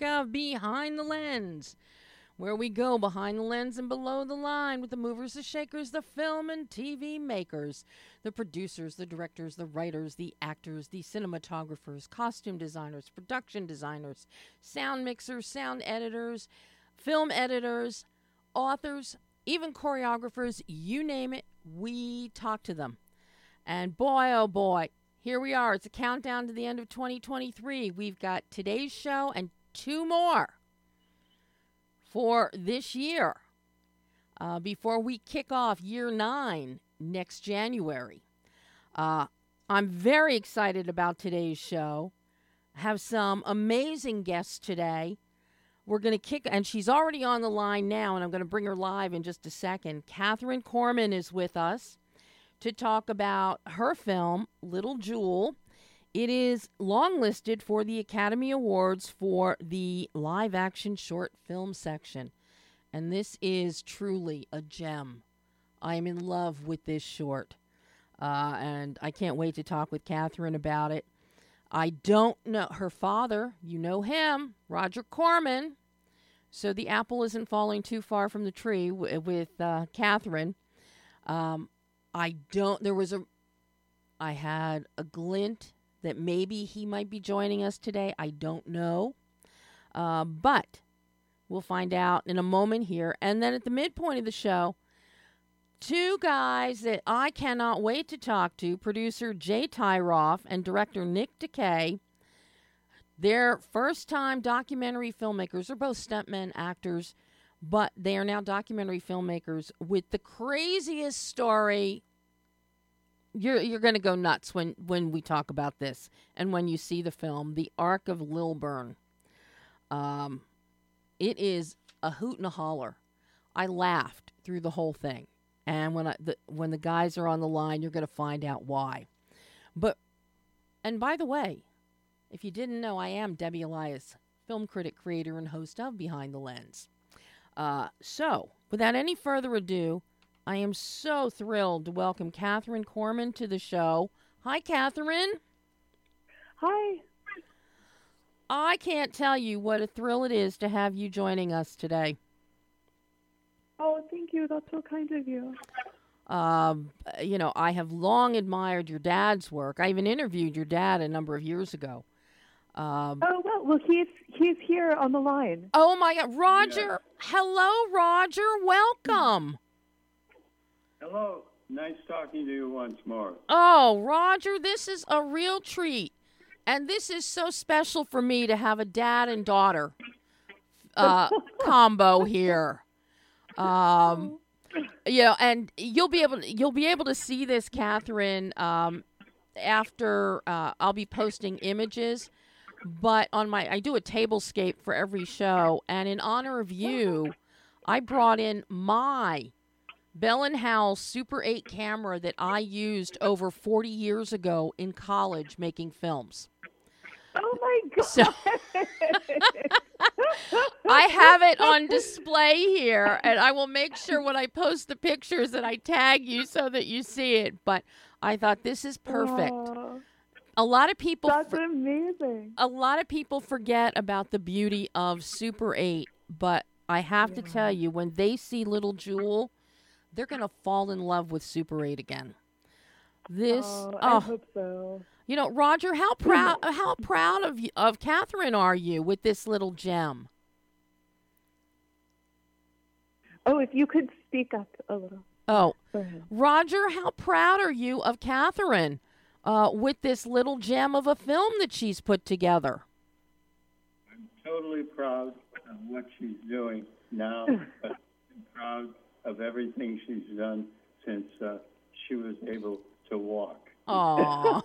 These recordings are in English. week of Behind the Lens, where we go behind the lens and below the line with the movers, the shakers, the film and TV makers, the producers, the directors, the writers, the actors, the cinematographers, costume designers, production designers, sound mixers, sound editors, film editors, authors, even choreographers, you name it, we talk to them. And boy, oh boy, here we are. It's a countdown to the end of 2023. We've got today's show and two more for this year, before we kick off year 9 next January. I'm very excited about today's show. I have some amazing guests today. We're going to kick, and she's already on the line now, and I'm going to bring her live in just a second. Catherine Corman is with us to talk about her film, Little Jewel. It is longlisted for the Academy Awards for the live-action short film section. And this is truly a gem. I am in love with this short. And I can't wait to talk with Catherine about it. I don't know her father. You know him, Roger Corman. So the apple isn't falling too far from the tree with Catherine. I had a glint that maybe he might be joining us today. I don't know. But we'll find out in a moment here. And then at the midpoint of the show, two guys that I cannot wait to talk to, producer Jay Tyroff and director Nick Decay. They're first-time documentary filmmakers. They're both stuntmen, actors, but they are now documentary filmmakers with the craziest story. You're going to go nuts when we talk about this and when you see the film, The Ark of Lilburn. It is a hoot and a holler. I laughed through the whole thing. And when the guys are on the line, you're going to find out why. And by the way, if you didn't know, I am Debbie Elias, film critic, creator, and host of Behind the Lens. So, without any further ado, I am so thrilled to welcome Catherine Corman to the show. Hi, Catherine. Hi. I can't tell you what a thrill it is to have you joining us today. Oh, thank you. That's so kind of you. I have long admired your dad's work. I even interviewed your dad a number of years ago. He's here on the line. Oh, my God. Roger. Yeah. Hello, Roger. Welcome. Hello. Nice talking to you once more. Oh, Roger, this is a real treat. And this is so special for me to have a dad and daughter combo here. And you'll be able to see this, Catherine, after I'll be posting images, but I do a tablescape for every show, and in honor of you, I brought in my Bell & Howell Super 8 camera that I used over 40 years ago in college making films. Oh, my God. So, I have it on display here, and I will make sure when I post the pictures that I tag you so that you see it. But I thought this is perfect. Aww. That's amazing. A lot of people forget about the beauty of Super 8, but I have to tell you, when they see Little Jewel, they're going to fall in love with Super 8 again. I hope so. You know, Roger, how proud of Catherine are you with this little gem? Oh, if you could speak up a little. Oh, Roger, how proud are you of Catherine with this little gem of a film that she's put together? I'm totally proud of what she's doing now, but I'm proud of everything she's done since she was able to walk. Oh.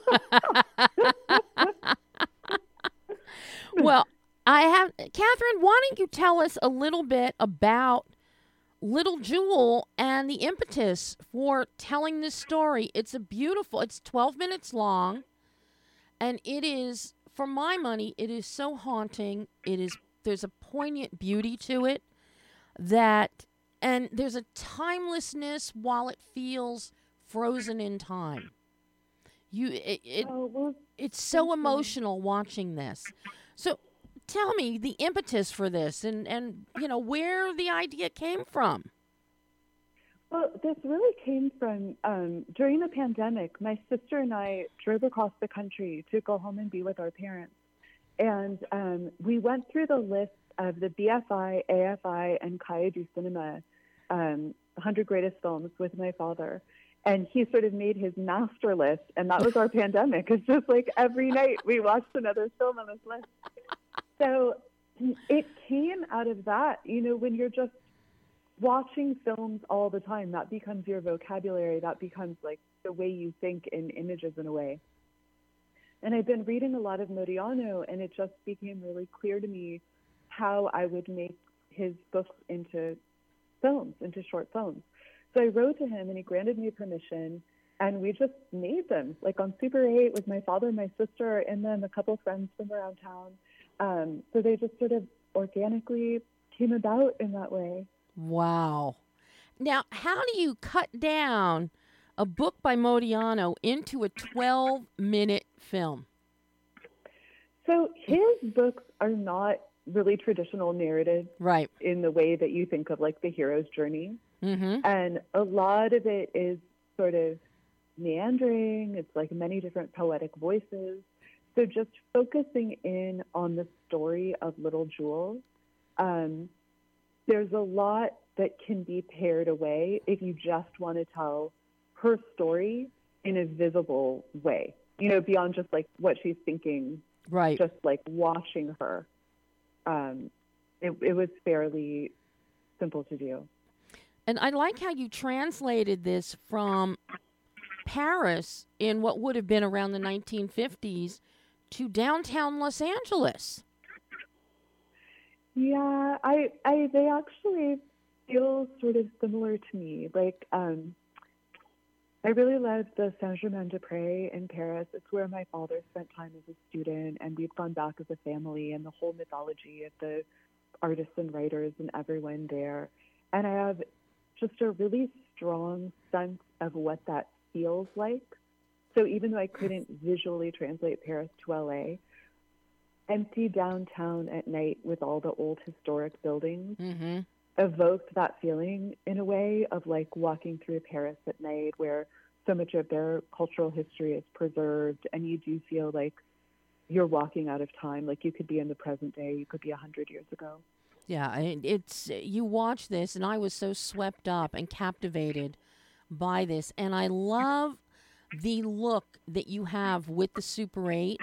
Well, Catherine, why don't you tell us a little bit about Little Jewel and the impetus for telling this story? It's 12 minutes long, and it is, for my money, it is so haunting. There's a poignant beauty to it and there's a timelessness while it feels frozen in time. It's so emotional watching this. So tell me the impetus for this and you know, where the idea came from. Well, this really came from during the pandemic, my sister and I drove across the country to go home and be with our parents. And we went through the list of the BFI, AFI, and Cahiers du Cinema 100 Greatest Films with my father. And he sort of made his master list, and that was our pandemic. It's just like every night we watched another film on this list. So it came out of that, you know, when you're just watching films all the time, that becomes your vocabulary. That becomes like the way you think in images in a way. And I've been reading a lot of Modiano, and it just became really clear to me how I would make his books into films, into short films. So I wrote to him, and he granted me permission, and we just made them, like on Super 8 with my father and my sister, and then a couple friends from around town. So they just sort of organically came about in that way. Wow. Now, how do you cut down a book by Modiano into a 12-minute film? So his books are not really traditional narrative, right, in the way that you think of, like, the hero's journey. Mm-hmm. And a lot of it is sort of meandering. It's like many different poetic voices. So just focusing in on the story of Little Jewel, there's a lot that can be pared away if you just want to tell her story in a visible way, you know, beyond just like what she's thinking, right? Just like watching her. It was fairly simple to do. And I like how you translated this from Paris in what would have been around the 1950s to downtown Los Angeles. Yeah, they actually feel sort of similar to me. Like, I really love the Saint-Germain-des-Prés in Paris. It's where my father spent time as a student, and we've gone back as a family, and the whole mythology of the artists and writers and everyone there. And I have just a really strong sense of what that feels like. So even though I couldn't visually translate Paris to L.A., empty downtown at night with all the old historic buildings, mm-hmm, evoked that feeling in a way of like walking through Paris at night where so much of their cultural history is preserved, and you do feel like you're walking out of time, like you could be in the present day, you could be 100 years ago. Yeah, it's, you watch this, and I was so swept up and captivated by this, and I love the look that you have with the Super 8.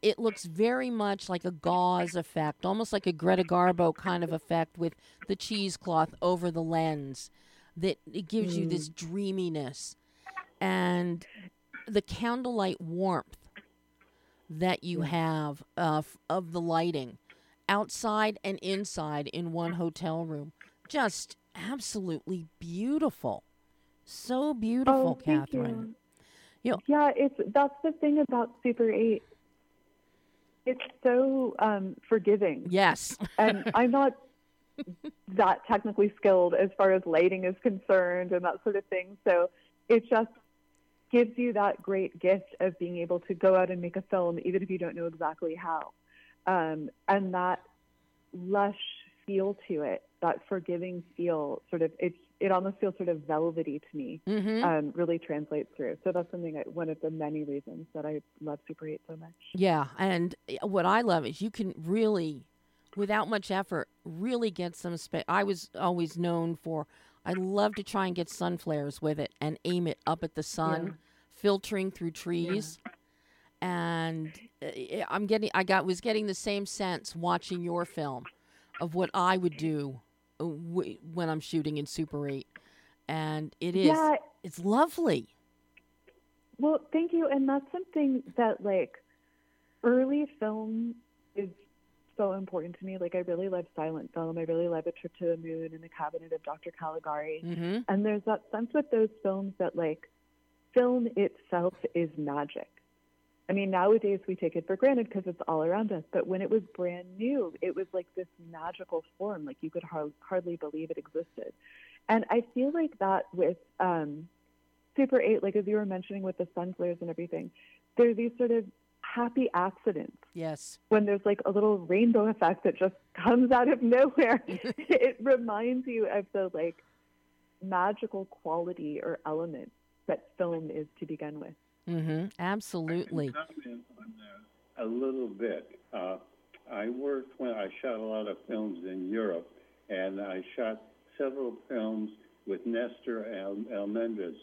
It looks very much like a gauze effect, almost like a Greta Garbo kind of effect with the cheesecloth over the lens, that it gives you this dreaminess and the candlelight warmth that you have of the lighting outside and inside in one hotel room. Just absolutely beautiful. So beautiful, oh, Catherine. You. Yeah, that's the thing about Super 8. It's so forgiving. Yes. And I'm not that technically skilled as far as lighting is concerned and that sort of thing. So it just gives you that great gift of being able to go out and make a film, even if you don't know exactly how. And that lush feel to it, that forgiving feel, sort of, it almost feels sort of velvety to me, mm-hmm, really translates through. So that's one of the many reasons that I love Super 8 so much. Yeah, and what I love is you can really, without much effort, really get some space. I was always known for, I love to try and get sun flares with it and aim it up at the sun, filtering through trees. Yeah. And I was getting the same sense watching your film of what I would do when I'm shooting in Super 8, and it is, it's lovely. Well, thank you. And that's something that, like, early film is so important to me. Like, I really love silent film. I really love A Trip to the Moon and The Cabinet of Dr. Caligari. Mm-hmm. And there's that sense with those films that, like, film itself is magic. I mean, nowadays we take it for granted because it's all around us. But when it was brand new, it was like this magical form. Like, you could hardly believe it existed. And I feel like that with Super 8, like as you were mentioning with the sun flares and everything, there are these sort of happy accidents. Yes. When there's like a little rainbow effect that just comes out of nowhere, it reminds you of the like magical quality or element that film is to begin with. Mm-hmm. Absolutely. I can comment on that a little bit. I shot a lot of films in Europe, and I shot several films with Nestor Almendros,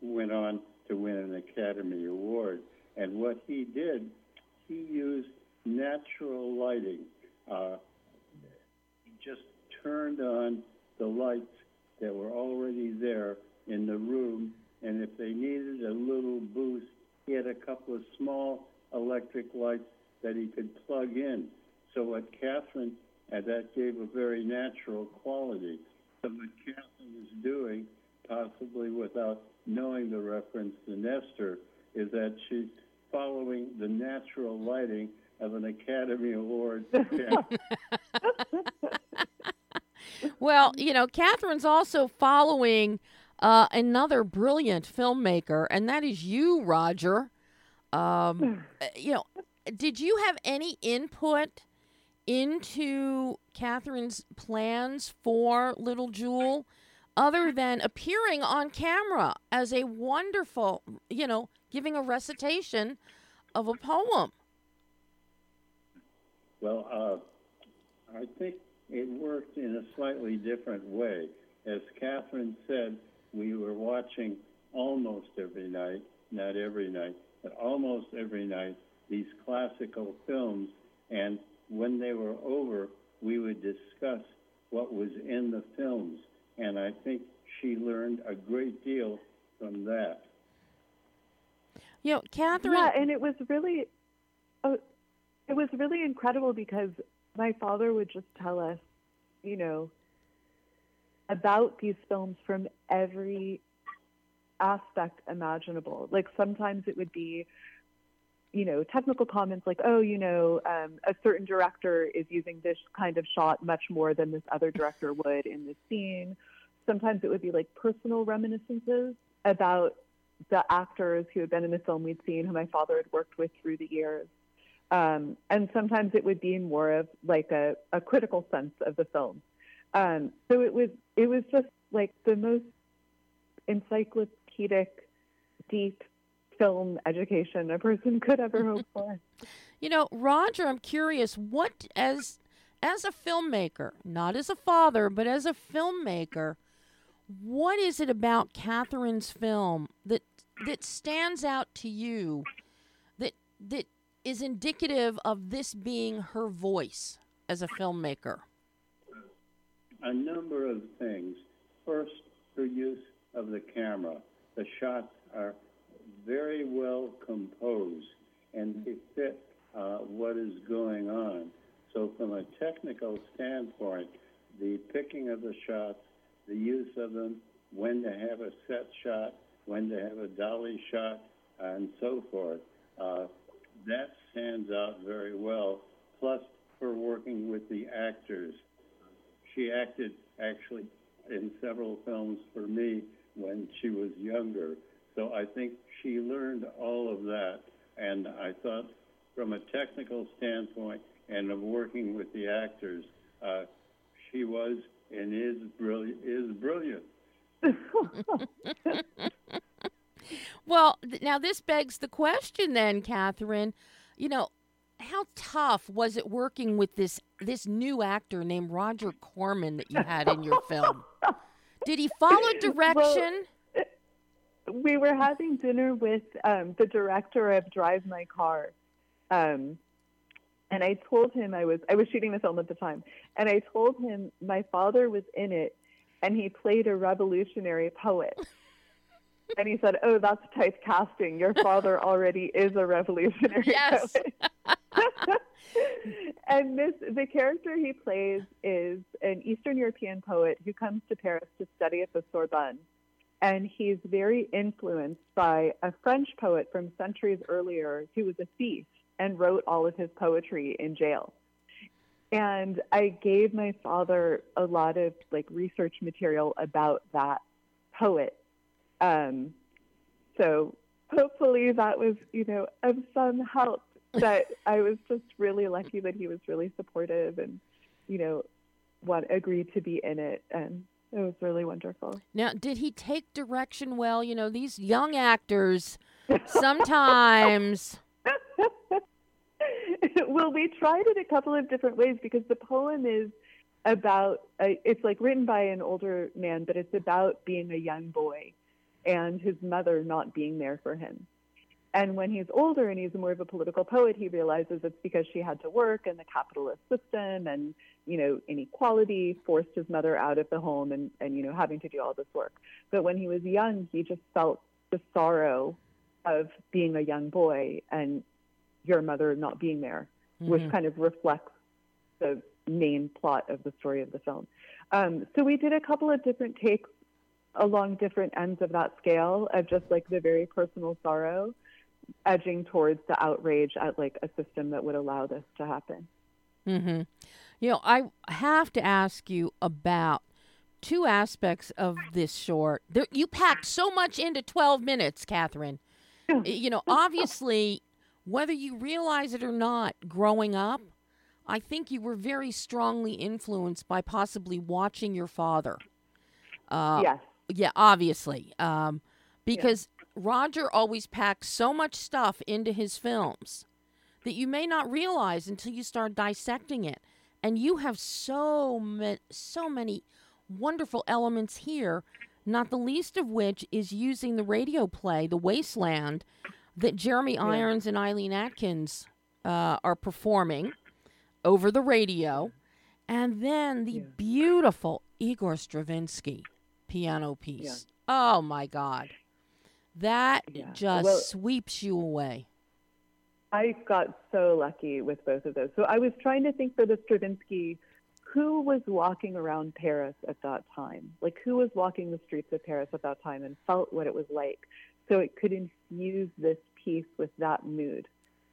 who went on to win an Academy Award. And what he did, he used natural lighting. He just turned on the lights that were already there in the room, and if they needed a little boost, he had a couple of small electric lights that he could plug in. So what Catherine, and that gave a very natural quality. So what Catherine is doing, possibly without knowing the reference to Nestor, is that she's following the natural lighting of an Academy Award. Well, you know, Catherine's also following another brilliant filmmaker, and that is you, Roger. You know, did you have any input into Catherine's plans for Little Jewel other than appearing on camera as a wonderful, you know, giving a recitation of a poem? Well, I think it worked in a slightly different way. As Catherine said, we were watching almost every night, not every night, but almost every night, these classical films, and when they were over, we would discuss what was in the films, and I think she learned a great deal from that. You know, Catherine. Yeah, and it was really incredible because my father would just tell us, you know, about these films from every aspect imaginable. Like sometimes it would be, you know, technical comments like, oh, you know, a certain director is using this kind of shot much more than this other director would in this scene. Sometimes it would be like personal reminiscences about the actors who had been in the film we'd seen, who my father had worked with through the years. And sometimes it would be more of like a critical sense of the film. So it was just like the most encyclopedic, deep film education a person could ever hope for. You know, Roger, I'm curious, what as a filmmaker, not as a father, but as a filmmaker, what is it about Catherine's film that stands out to you, that is indicative of this being her voice as a filmmaker? A number of things. First, her use of the camera. The shots are very well composed, and they fit what is going on. So from a technical standpoint, the picking of the shots, the use of them, when to have a set shot, when to have a dolly shot, and so forth. That stands out very well, plus for working with the actors. She acted, actually, in several films for me when she was younger. So I think she learned all of that. And I thought from a technical standpoint and of working with the actors, she was and is brilliant. Well, now this begs the question then, Catherine, you know, how tough was it working with this new actor named Roger Corman that you had in your film? Did he follow direction? Well, we were having dinner with the director of Drive My Car. And I told him I was shooting the film at the time. And I told him my father was in it and he played a revolutionary poet. And he said, oh, that's typecasting. Your father already is a revolutionary. Yes. And the character he plays is an Eastern European poet who comes to Paris to study at the Sorbonne. And he's very influenced by a French poet from centuries earlier who was a thief and wrote all of his poetry in jail. And I gave my father a lot of like research material about that poet. So hopefully that was, you know, of some help But I was just really lucky that he was really supportive and, you know, agreed to be in it. And it was really wonderful. Now, did he take direction well? You know, these young actors sometimes... Well, we tried it a couple of different ways because the poem is about, it's like written by an older man, but it's about being a young boy and his mother not being there for him. And when he's older and he's more of a political poet, he realizes it's because she had to work and the capitalist system and, you know, inequality forced his mother out of the home and, you know, having to do all this work. But when he was young, he just felt the sorrow of being a young boy and your mother not being there, which kind of reflects the main plot of the story of the film. So we did a couple of different takes along different ends of that scale of just like the very personal sorrow edging towards the outrage at like a system that would allow this to happen. Mm-hmm. You know, I have to ask you about two aspects of this short. You packed so much into 12 minutes, Catherine. You know, obviously, whether you realize it or not, growing up, I think you were very strongly influenced by possibly watching your father. Yes. Yeah, obviously. Because Roger always packs so much stuff into his films that you may not realize until you start dissecting it. And you have so many wonderful elements here, not the least of which is using the radio play, The Waste Land, that Jeremy Irons and Eileen Atkins are performing over the radio. And then the beautiful Igor Stravinsky piano piece. Yeah. Oh, my God. That just sweeps you away. I got so lucky with both of those. So I was trying to think for the Stravinsky, who was walking around Paris at that time? Like, who was walking the streets of Paris at that time and felt what it was like? So it could infuse this piece with that mood.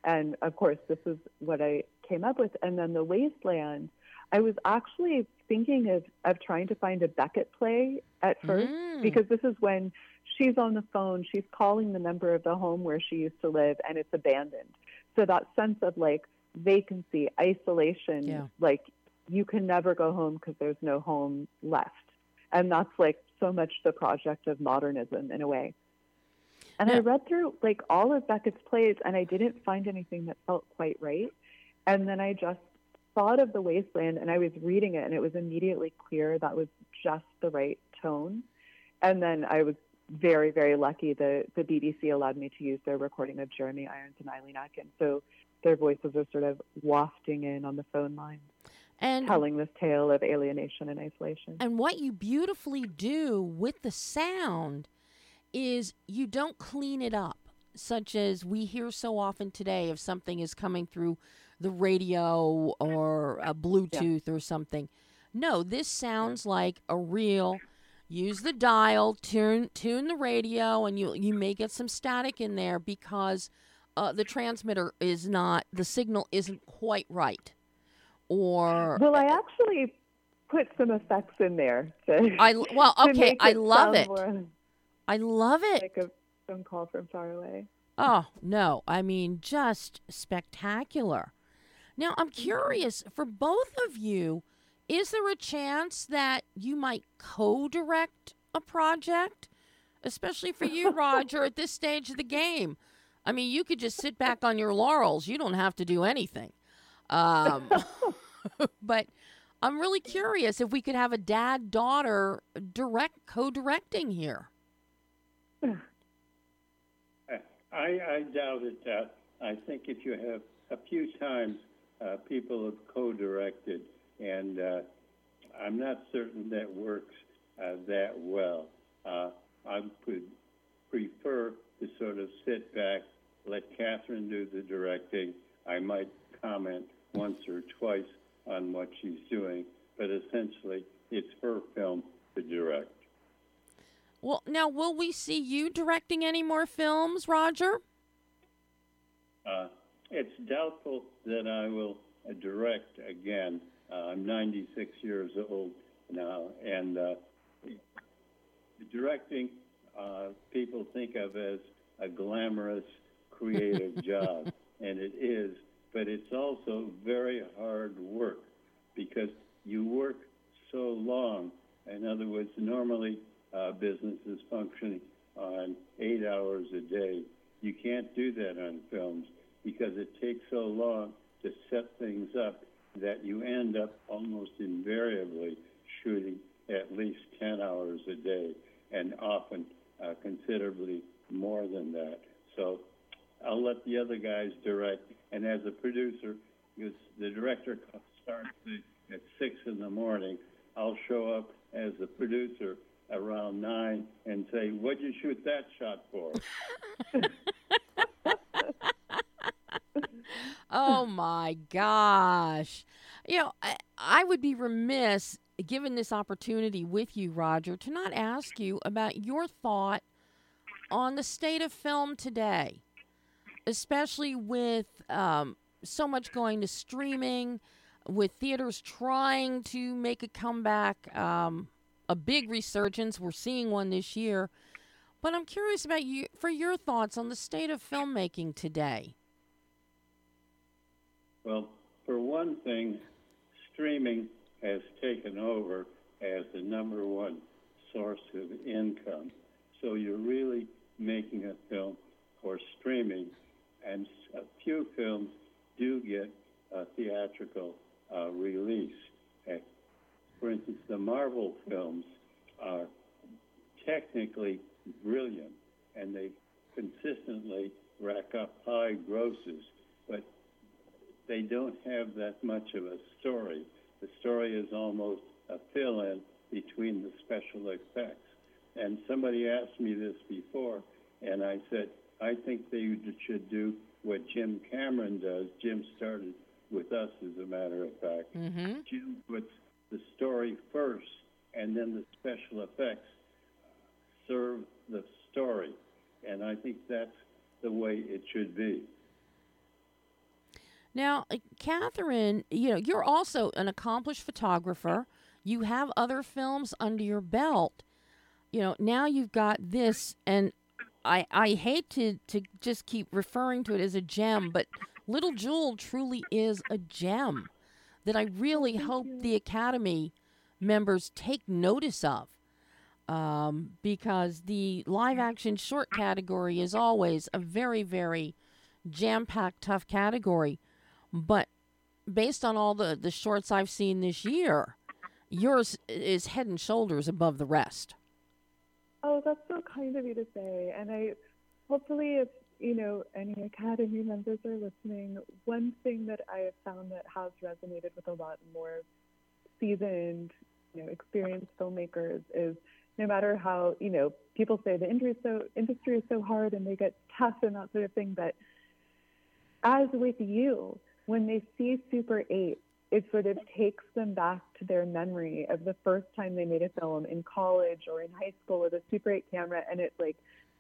And, of course, this is what I came up with. And then The Waste Land, I was actually thinking of trying to find a Beckett play at first, because this is when she's on the phone, she's calling the number of the home where she used to live, and it's abandoned. So that sense of, like, vacancy, isolation, like, you can never go home because there's no home left. And that's, like, so much the project of modernism in a way. And I read through, like, all of Beckett's plays, and I didn't find anything that felt quite right. And then I just thought of The Waste Land, and I was reading it, and it was immediately clear that was just the right tone. And then I was very, very lucky that the BBC allowed me to use their recording of Jeremy Irons and Eileen Atkins. So their voices are sort of wafting in on the phone line, and telling this tale of alienation and isolation. And what you beautifully do with the sound is you don't clean it up, such as we hear so often today if something is coming through the radio or a Bluetooth or something. No, this sounds like a real, use the dial, tune the radio, and you may get some static in there because the transmitter is not, the signal isn't quite right. Or well, I actually put some effects in there. I love it. I love it. Like a phone call from far away. Oh, no. I mean, just spectacular. Now, I'm curious, for both of you, is there a chance that you might co-direct a project? Especially for you, Roger, at this stage of the game. I mean, you could just sit back on your laurels. You don't have to do anything. But I'm really curious if we could have a dad-daughter co-directing here. I doubted that. I think if you have a few times people have co-directed, and I'm not certain that works that well. I would prefer to sort of sit back, let Catherine do the directing. I might comment once or twice on what she's doing, but essentially it's her film to direct. Well, now, will we see you directing any more films, Roger? It's doubtful that I will direct again. I'm 96 years old now, and directing, people think of as a glamorous, creative job. and it is, but it's also very hard work because you work so long. In other words, normally business is functioning on 8 hours a day. You can't do that on films because it takes so long to set things up that you end up almost invariably shooting at least 10 hours a day, and often considerably more than that. So I'll let the other guys direct. And as a producer, because the director starts at 6 in the morning, I'll show up as the producer around 9 and say, "What'd you shoot that shot for?" Oh, my gosh. You know, I would be remiss, given this opportunity with you, Roger, to not ask you about your thought on the state of film today, especially with so much going to streaming, with theaters trying to make a comeback, a big resurgence. We're seeing one this year. But I'm curious about you for your thoughts on the state of filmmaking today. Well, for one thing, streaming has taken over as the number one source of income. So you're really making a film for streaming, and a few films do get a theatrical release. For instance, the Marvel films are technically brilliant, and they consistently rack up high grosses, but they don't have that much of a story. The story is almost a fill-in between the special effects. And somebody asked me this before, and I said, I think they should do what Jim Cameron does. Jim started with us, as a matter of fact. Mm-hmm. Jim puts the story first, and then the special effects serve the story. And I think that's the way it should be. Now, Catherine, you know, you're also an accomplished photographer. You have other films under your belt. You know, now you've got this, and I hate to just keep referring to it as a gem, but Little Jewel truly is a gem that I really hope the Academy members take notice of, because the live-action short category is always a very, very jam-packed, tough category. But based on all the shorts I've seen this year, yours is head and shoulders above the rest. Oh, that's so kind of you to say. And I, hopefully, if, you know, any Academy members are listening, one thing that I have found that has resonated with a lot more seasoned, you know, experienced filmmakers is no matter how, you know, people say the industry is so hard and they get tough and that sort of thing, but as with you, when they see Super 8, it sort of takes them back to their memory of the first time they made a film in college or in high school with a Super 8 camera, and it like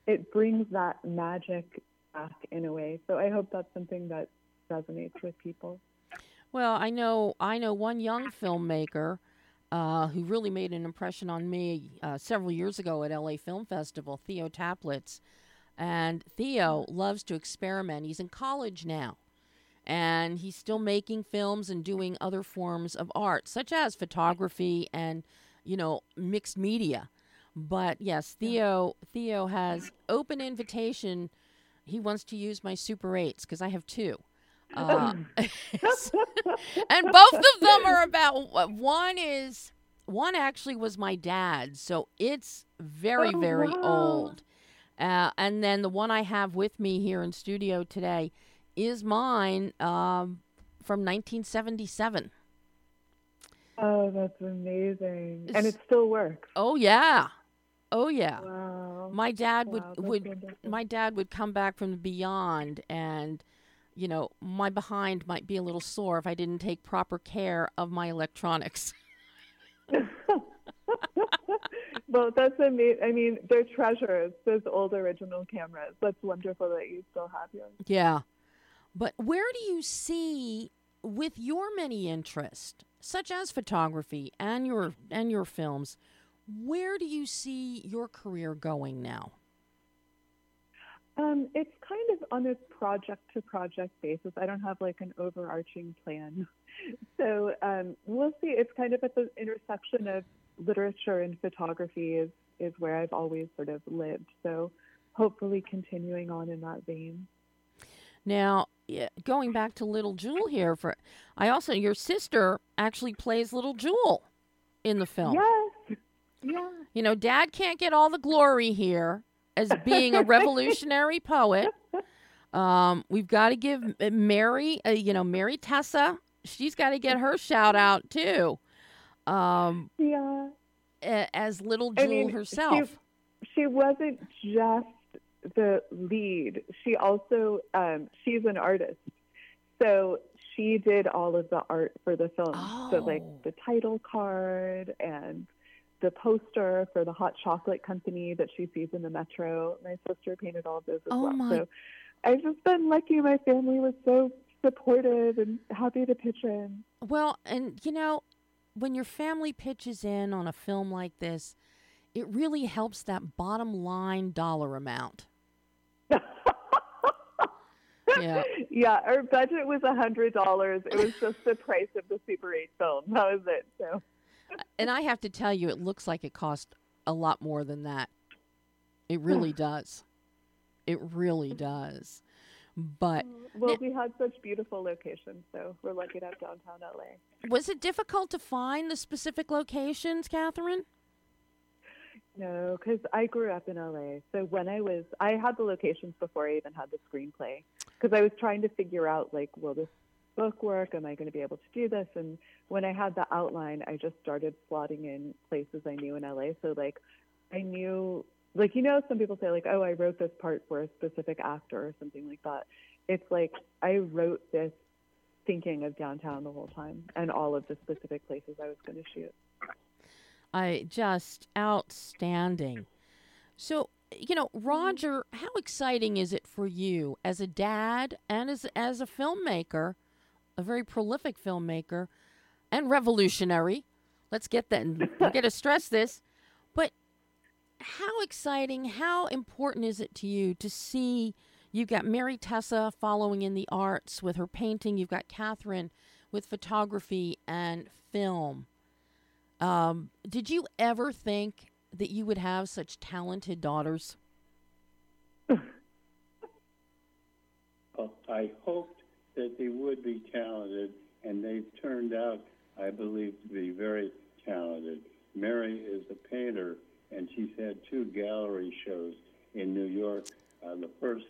it brings that magic back in a way. So I hope that's something that resonates with people. Well, I know one young filmmaker who really made an impression on me several years ago at LA Film Festival, Theo Taplitz, and Theo loves to experiment. He's in college now, and he's still making films and doing other forms of art, such as photography and, you know, mixed media. But yes, Theo has open invitation. He wants to use my Super 8s because I have two. And both of them are about, one actually was my dad's, so it's very, very old. And then the one I have with me here in studio today is mine from 1977. Oh, that's amazing. And it still works. Oh yeah. Wow. My dad would come back from the beyond, and you know, my behind might be a little sore if I didn't take proper care of my electronics. Well, that's amazing. I mean, they're treasures, those old original cameras. That's wonderful that you still have yours. Yeah. But where do you see, with your many interests, such as photography and your films, where do you see your career going now? It's kind of on a project-to-project basis. I don't have like an overarching plan. So we'll see. It's kind of at the intersection of literature and photography is where I've always sort of lived. So hopefully continuing on in that vein. Now, going back to Little Jewel here, your sister actually plays Little Jewel in the film. Yes. Yeah. You know, Dad can't get all the glory here as being a revolutionary poet. We've got to give Mary Tessa, she's got to get her shout out too. As Little Jewel herself. She wasn't just the lead. She also, she's an artist. So she did all of the art for the film. Oh. So like the title card and the poster for the hot chocolate company that she sees in the metro. My sister painted all of those as well. So I've just been lucky. My family was so supportive and happy to pitch in. Well, and when your family pitches in on a film like this, it really helps that bottom line dollar amount. Yeah. Yeah, our budget was $100. It was just the price of the Super 8 film. That was it. So. And I have to tell you, it looks like it cost a lot more than that. It really does. It really does. But we had such beautiful locations, so we're lucky to have downtown LA. Was it difficult to find the specific locations, Catherine? No, because I grew up in LA. So I had the locations before I even had the screenplay, because I was trying to figure out, like, will this book work? Am I going to be able to do this? And when I had the outline, I just started slotting in places I knew in LA. So, like, I knew, like, some people say, like, oh, I wrote this part for a specific actor or something like that. It's like I wrote this thinking of downtown the whole time and all of the specific places I was going to shoot. Just outstanding. So, Roger, how exciting is it for you as a dad and as a filmmaker, a very prolific filmmaker and revolutionary? Let's get that. We're going to stress this. But how exciting, how important is it to you to see you've got Mary Tessa following in the arts with her painting. You've got Catherine with photography and film. Did you ever think that you would have such talented daughters? Well, I hoped that they would be talented, and they've turned out, I believe, to be very talented. Mary is a painter, and she's had 2 gallery shows in New York. The first,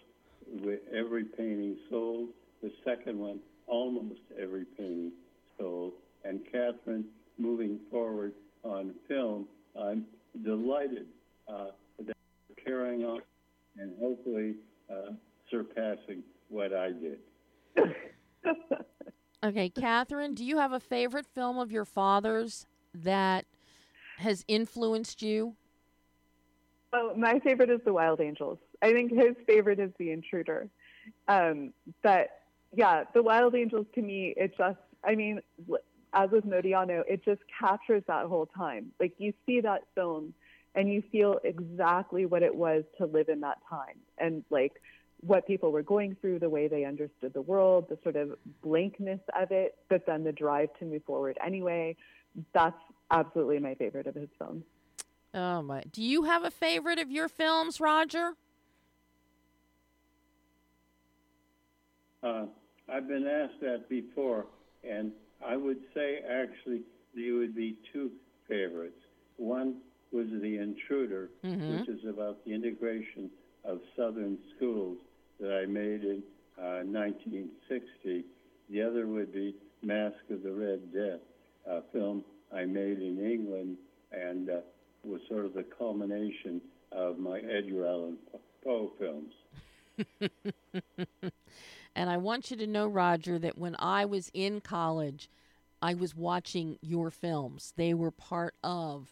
with every painting sold. The second one, almost every painting sold. And Catherine, moving forward on film, I'm delighted that we're carrying on and hopefully surpassing what I did. Okay, Catherine, do you have a favorite film of your father's that has influenced you? Oh, my favorite is The Wild Angels. I think his favorite is The Intruder. But yeah, The Wild Angels, to me, it just, I mean, as with Modiano, it just captures that whole time. Like, you see that film and you feel exactly what it was to live in that time and, like, what people were going through, the way they understood the world, the sort of blankness of it, but then the drive to move forward anyway. That's absolutely my favorite of his films. Oh, my. Do you have a favorite of your films, Roger? I've been asked that before, and I would say, actually, there would be 2 favorites. One was The Intruder, mm-hmm. which is about the integration of Southern schools that I made in 1960. The other would be Mask of the Red Death, a film I made in England and was sort of the culmination of my Edgar Allan Poe films. And I want you to know, Roger, that when I was in college, I was watching your films. They were part of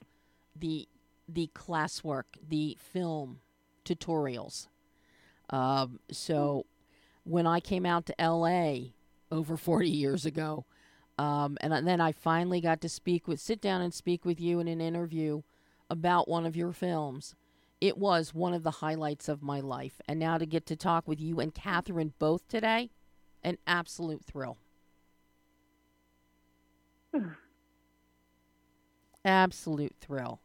the classwork, the film tutorials. So when I came out to L.A. over 40 years ago, and then I finally got to sit down and speak with you in an interview about one of your films, It was one of the highlights of my life. And now to get to talk with you and Catherine both today, an absolute thrill. Absolute thrill.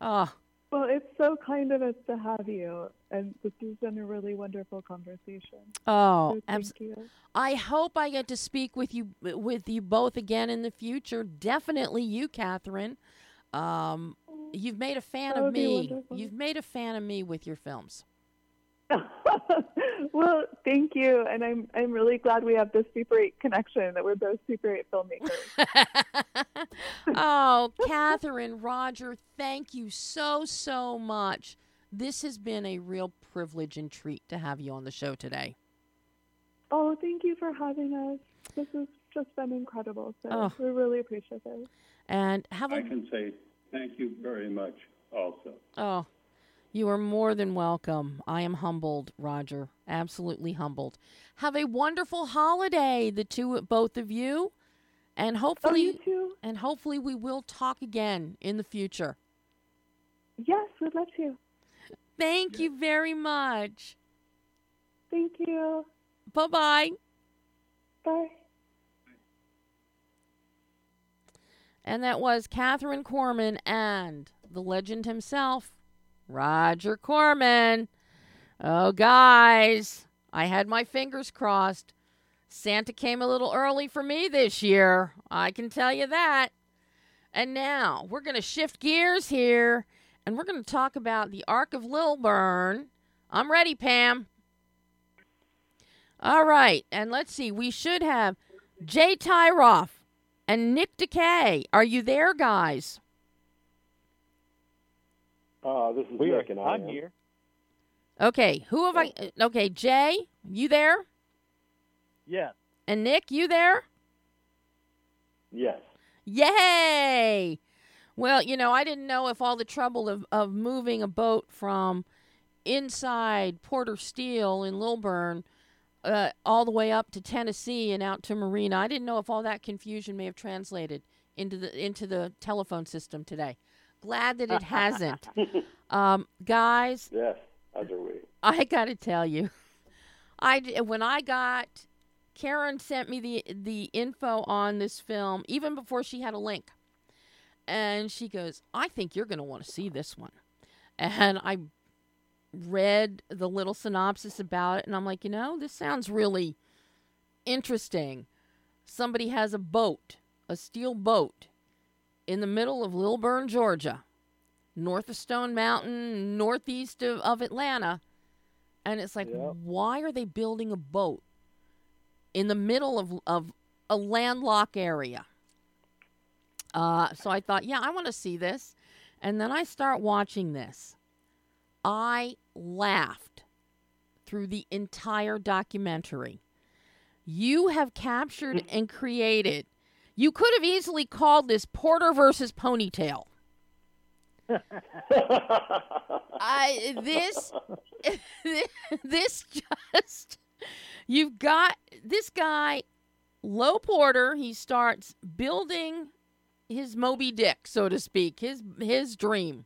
Well, it's so kind of us to have you. And this has been a really wonderful conversation. Oh, absolutely. I hope I get to speak with you both again in the future. Definitely you, Catherine. You've made a fan of me. You've made a fan of me with your films. Well, thank you. And I'm really glad we have this Super 8 connection, that we're both Super 8 filmmakers. Oh, Catherine, Roger, thank you so, so much. This has been a real privilege and treat to have you on the show today. Oh, thank you for having us. This has just been incredible. So we're really appreciative. And I can say thank you very much also. Oh, you are more than welcome. I am humbled, Roger. Absolutely humbled. Have a wonderful holiday, both of you. And hopefully, oh, you too. And hopefully we will talk again in the future. Yes, we'd love to. Thank you very much. Thank you. Bye-bye. Bye. And that was Catherine Corman and the legend himself, Roger Corman. Oh, guys, I had my fingers crossed. Santa came a little early for me this year. I can tell you that. And now we're going to shift gears here, and we're going to talk about The Ark of Lilburn. I'm ready, Pam. All right, and let's see. We should have Jay Tyroff and Nick Decay. Are you there, guys? This is Nick, and I'm here. Okay, okay, Jay, you there? Yes. And Nick, you there? Yes. Yay! Well, I didn't know if all the trouble of moving a boat from inside Porter Steel in Lilburn all the way up to Tennessee and out to Marina, I didn't know if all that confusion may have translated into the telephone system today. Glad that it hasn't. Guys. Yes, as are we. I got to tell you, Karen sent me the info on this film, even before she had a link. And she goes, I think you're going to want to see this one. And I read the little synopsis about it, and I'm like, this sounds really interesting. Somebody has a boat, a steel boat, in the middle of Lilburn, Georgia, north of Stone Mountain, northeast of Atlanta. And it's like, why are they building a boat in the middle of a landlocked area? So I thought, I want to see this. And then I start watching this. I laughed through the entire documentary. You have captured and created. You could have easily called this Porter versus Ponytail. You've got this guy, Lowe Porter. He starts building his Moby Dick, so to speak, his dream.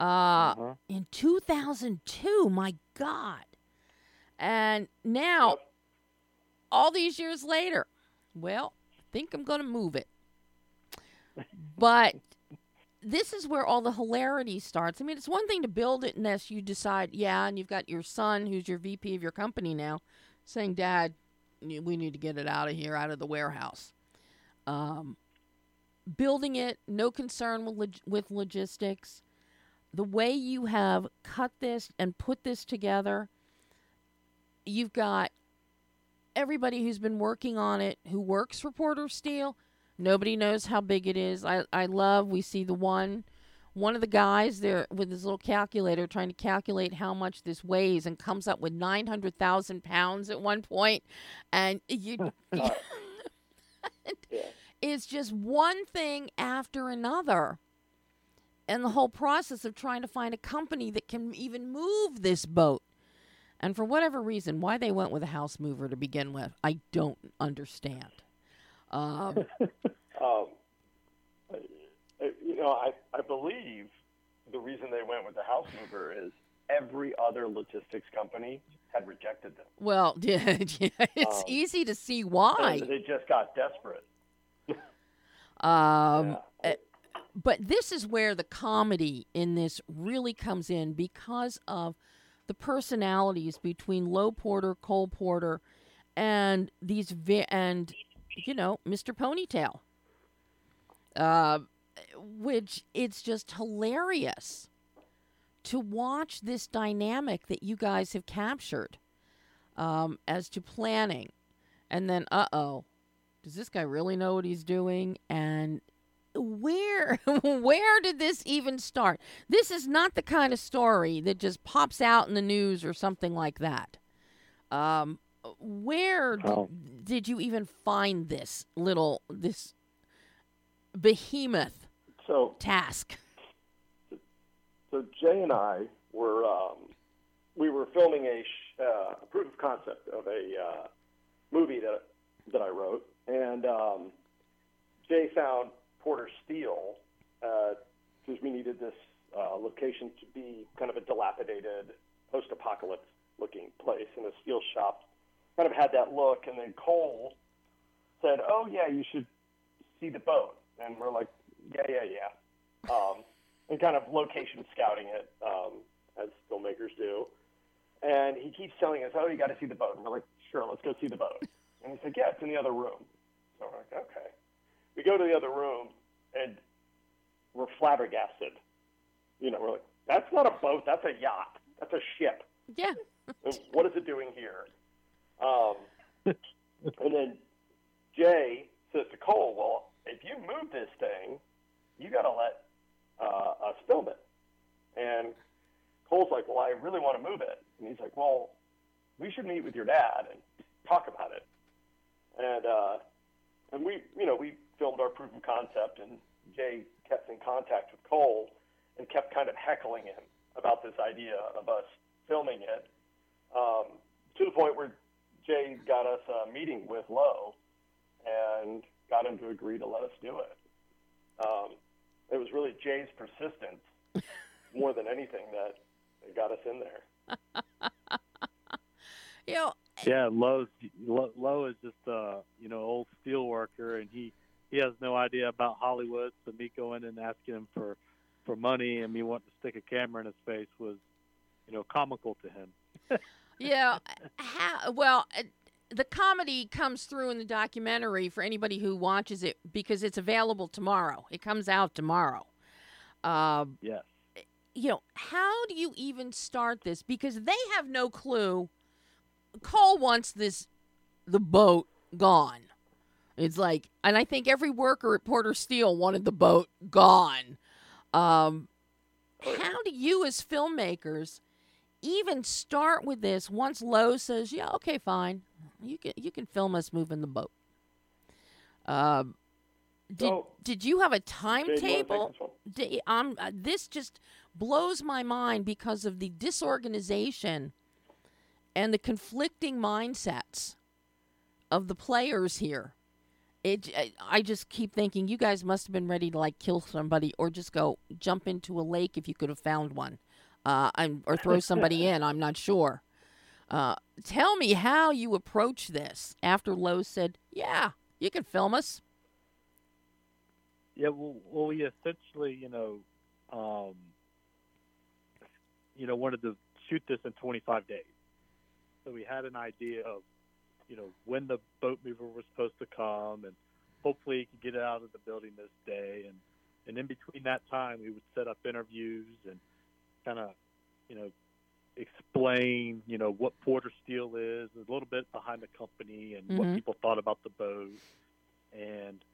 In 2002, my God. And now, all these years later, I think I'm going to move it. But this is where all the hilarity starts. I mean, it's one thing to build it unless you decide, and you've got your son, who's your VP of your company now, saying, Dad, we need to get it out of here, out of the warehouse. Building it, no concern with logistics. The way you have cut this and put this together, you've got everybody who's been working on it, who works for Porter Steel. Nobody knows how big it is. I love, we see the one of the guys there with his little calculator trying to calculate how much this weighs, and comes up with 900,000 pounds at one point. And it's just one thing after another. And the whole process of trying to find a company that can even move this boat. And for whatever reason, why they went with a house mover to begin with, I don't understand. I believe the reason they went with the house mover is every other logistics company had rejected them. Well, it's easy to see why. They just got desperate. But this is where the comedy in this really comes in because of the personalities between Lowe Porter, Cole Porter, and these Mr. Ponytail, which it's just hilarious to watch this dynamic that you guys have captured as to planning. And then, does this guy really know what he's doing? And where did this even start? This is not the kind of story that just pops out in the news or something like that. Did you even find this behemoth task? So Jay and I were we were filming a proof of concept of a movie that I wrote, and Jay found Porter Steel because we needed this location to be kind of a dilapidated, post-apocalypse looking place, and a steel shop kind of had that look. And then Cole said, "Oh yeah, you should see the boat," and we're like, "Yeah." And kind of location scouting it, as filmmakers do. And he keeps telling us, "Oh, you got to see the boat." And we're like, "Sure, let's go see the boat." And he's like, "Yeah, it's in the other room." So we're like, "Okay." We go to the other room, and we're flabbergasted. You know, we're like, "That's not a boat. That's a yacht. That's a ship." Yeah. What is it doing here? And then Jay says to Cole, "Well, if you move this thing, you got to let us film it." And Cole's like, "Well, I really want to move it." And he's like, "Well, we should meet with your dad and talk about it." And we filmed our proof of concept, and Jay kept in contact with Cole and kept kind of heckling him about this idea of us filming it, to the point where Jay got us a meeting with Lowe and got him to agree to let us do it. It was really Jay's persistence more than anything that got us in there. Yeah, Lowe is just old steel worker, and he has no idea about Hollywood. So me going and asking him for money and me wanting to stick a camera in his face was, comical to him. Yeah. The comedy comes through in the documentary for anybody who watches it because it's available tomorrow. It comes out tomorrow. Yes. How do you even start this? Because they have no clue. Cole wants the boat gone. It's like, and I think every worker at Porter Steel wanted the boat gone. How do you as filmmakers even start with this once Lowe says, "Yeah, okay, fine. You can film us moving the boat." Did you have a timetable? This just blows my mind because of the disorganization and the conflicting mindsets of the players here. I just keep thinking you guys must have been ready to kill somebody or just go jump into a lake if you could have found one, or throw somebody in. I'm not sure. Tell me how you approach this after Lowe said, "Yeah, you can film us." Yeah, well, we essentially, wanted to shoot this in 25 days. So we had an idea of, when the boat mover was supposed to come, and hopefully he could get it out of the building this day. And in between that time, we would set up interviews and kind of, explain, what Porter Steel is, a little bit behind the company and what people thought about the boat. And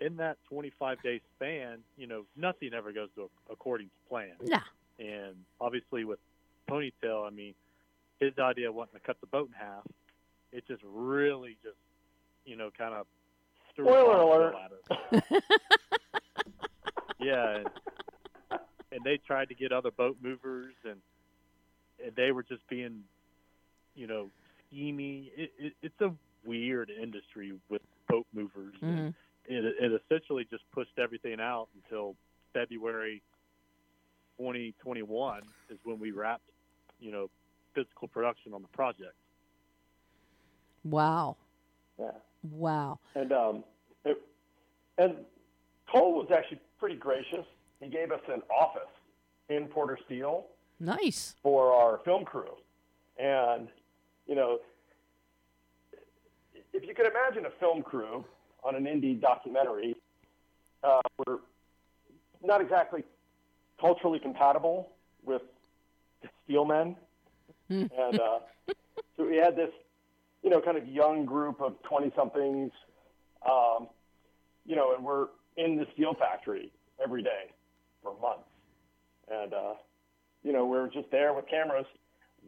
in that 25-day span, nothing ever goes according to plan. Yeah. And obviously with Ponytail, his idea of wanting to cut the boat in half, it just really just, kind of threw us at us. Yeah. And they tried to get other boat movers, and they were just being, scheming. It's a weird industry with boat movers. Mm-hmm. It essentially just pushed everything out until February 2021 is when we wrapped, physical production on the project. Wow. Yeah. Wow. And and Cole was actually pretty gracious. He gave us an office in Porter Steel. Nice. For our film crew. And, if you could imagine a film crew on an indie documentary, we're not exactly culturally compatible with steel men. And so we had this, kind of young group of 20-somethings, and we're in the steel factory every day for months. And, we're just there with cameras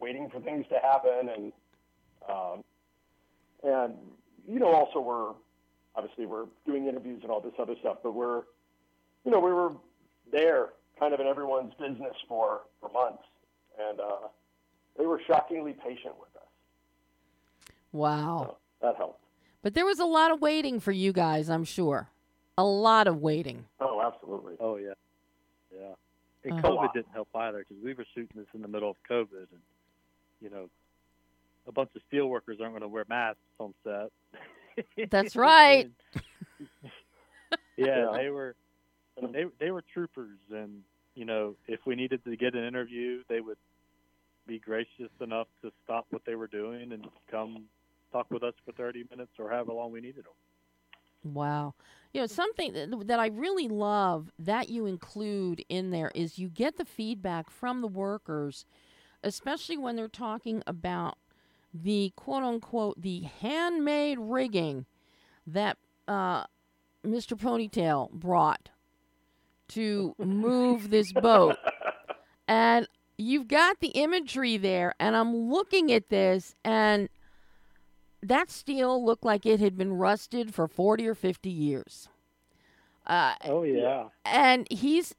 waiting for things to happen. And, also we're doing interviews and all this other stuff, but we were there kind of in everyone's business for months. And they were shockingly patient with us. Wow. So that helped. But there was a lot of waiting for you guys, I'm sure. A lot of waiting. Oh, absolutely. Oh, yeah. Yeah. And COVID didn't help either, because we were shooting this in the middle of COVID. And, a bunch of steel workers aren't going to wear masks on set. That's right. Yeah, they were troopers. And, if we needed to get an interview, they would be gracious enough to stop what they were doing and come talk with us for 30 minutes or however long we needed them. Wow. Something that I really love that you include in there is you get the feedback from the workers, especially when they're talking about the quote-unquote, the handmade rigging that Mr. Ponytail brought to move this boat. And you've got the imagery there, and I'm looking at this, and that steel looked like it had been rusted for 40 or 50 years. Oh, yeah. And he's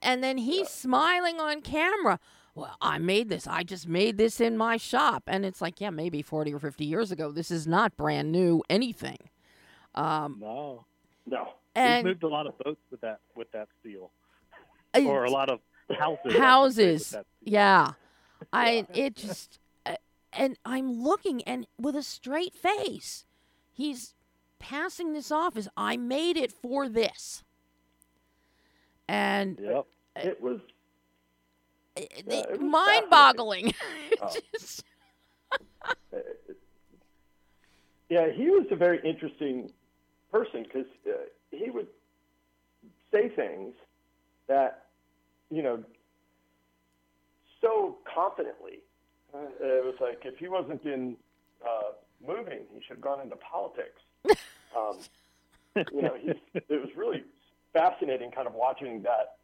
smiling on camera. Well, I made this. I just made this in my shop. And it's like, yeah, maybe 40 or 50 years ago. This is not brand new anything. No. And we've moved a lot of boats with that steel. Or a lot of houses. With that steel. Yeah. And I'm looking, and with a straight face, he's passing this off as, I made it for this. And yep. It was... mind-boggling. Yeah, he was a very interesting person because he would say things that, so confidently. It was like if he wasn't in moving, he should have gone into politics. It was really fascinating kind of watching that.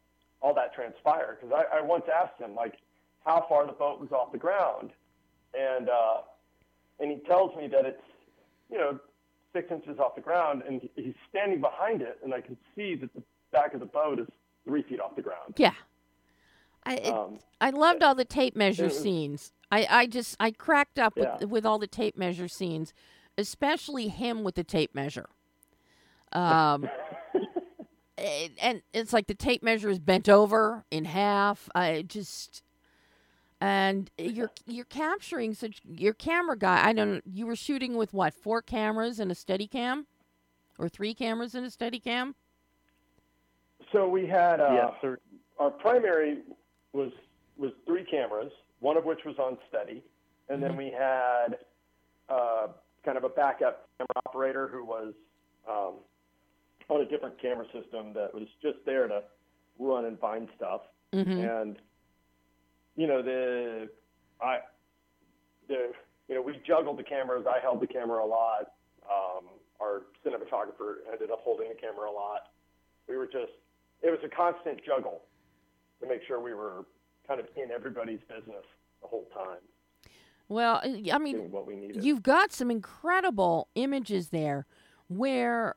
All that transpired because I once asked him like how far the boat was off the ground, and he tells me that it's 6 inches off the ground, and he's standing behind it, and I can see that the back of the boat is 3 feet off the ground. Yeah, I loved all the tape measure scenes. I cracked up with all the tape measure scenes, especially him with the tape measure. And it's like the tape measure is bent over in half. And you're capturing such your camera guy. I don't know. You were shooting with what? 4 cameras and a Steadicam, or 3 cameras and a Steadicam? So we had our primary was 3 cameras, one of which was on Steady, and then we had kind of a backup camera operator who was. On a different camera system that was just there to run and find stuff. Mm-hmm. And, we juggled the cameras. I held the camera a lot. Our cinematographer ended up holding the camera a lot. It was a constant juggle to make sure we were kind of in everybody's business the whole time. Well, I mean, what we needed. You've got some incredible images there. Where,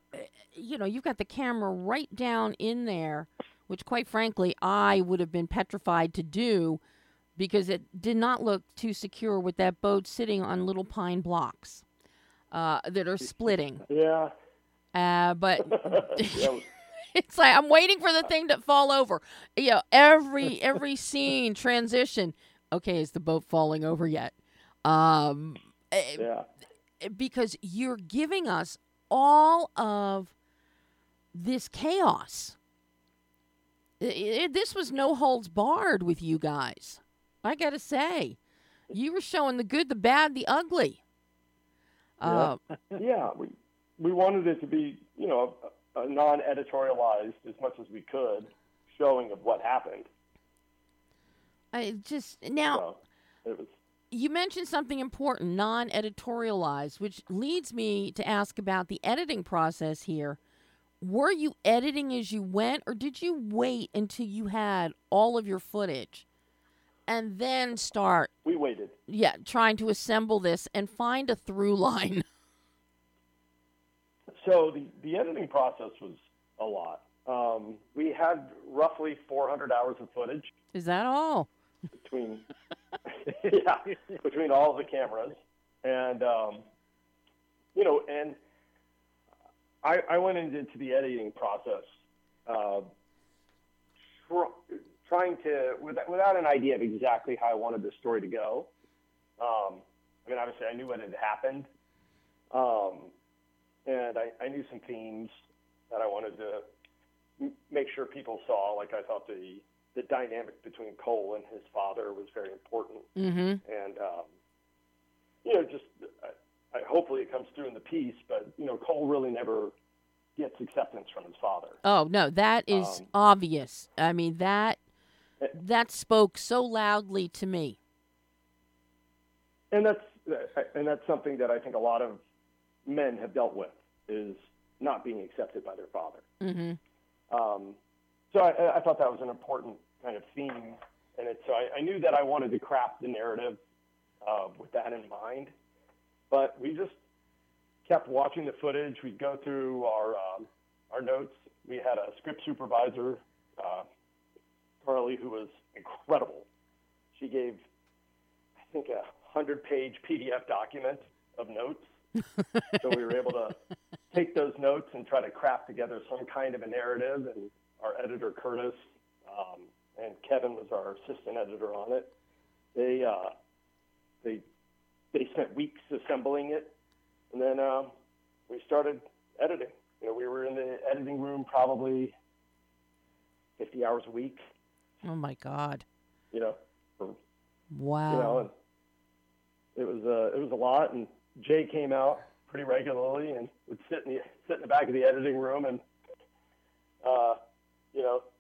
you've got the camera right down in there, which quite frankly, I would have been petrified to do because it did not look too secure with that boat sitting on little pine blocks that are splitting. Yeah. But It's like I'm waiting for the thing to fall over. You know, every scene transition. Okay, is the boat falling over yet? Yeah. Because you're giving us all of this chaos. This was no holds barred with you guys. I got to say, you were showing the good, the bad, the ugly. Yeah, we wanted it to be, you know, a non-editorialized, as much as we could, showing of what happened. You mentioned something important, non-editorialized, which leads me to ask about the editing process here. Were you editing as you went, or did you wait until you had all of your footage and then start? We waited. Yeah, trying to assemble this and find a through line. So the editing process was a lot. We had roughly 400 hours of footage. Is that all? Between all of the cameras. And, I went into the editing process trying to, without an idea of exactly how I wanted the story to go. Obviously, I knew what had happened. And I knew some themes that I wanted to make sure people saw. Like, I thought the dynamic between Cole and his father was very important. Mm-hmm. And, hopefully it comes through in the piece, but, you know, Cole really never gets acceptance from his father. Oh, no, that is obvious. I mean, that spoke so loudly to me. And that's something that I think a lot of men have dealt with, is not being accepted by their father. Mm-hmm. So I thought that was an important kind of theme. And so I knew that I wanted to craft the narrative with that in mind. But we just kept watching the footage. We'd go through our notes. We had a script supervisor, Carly, who was incredible. She gave, I think, 100-page PDF document of notes. So we were able to take those notes and try to craft together some kind of a narrative. And our editor, Curtis, and Kevin was our assistant editor on it. They spent weeks assembling it, and then we started editing. You know, we were in the editing room probably 50 hours a week. Oh, my God. You know. Wow. You know, and it was a lot, and Jay came out pretty regularly and would sit in the back of the editing room and,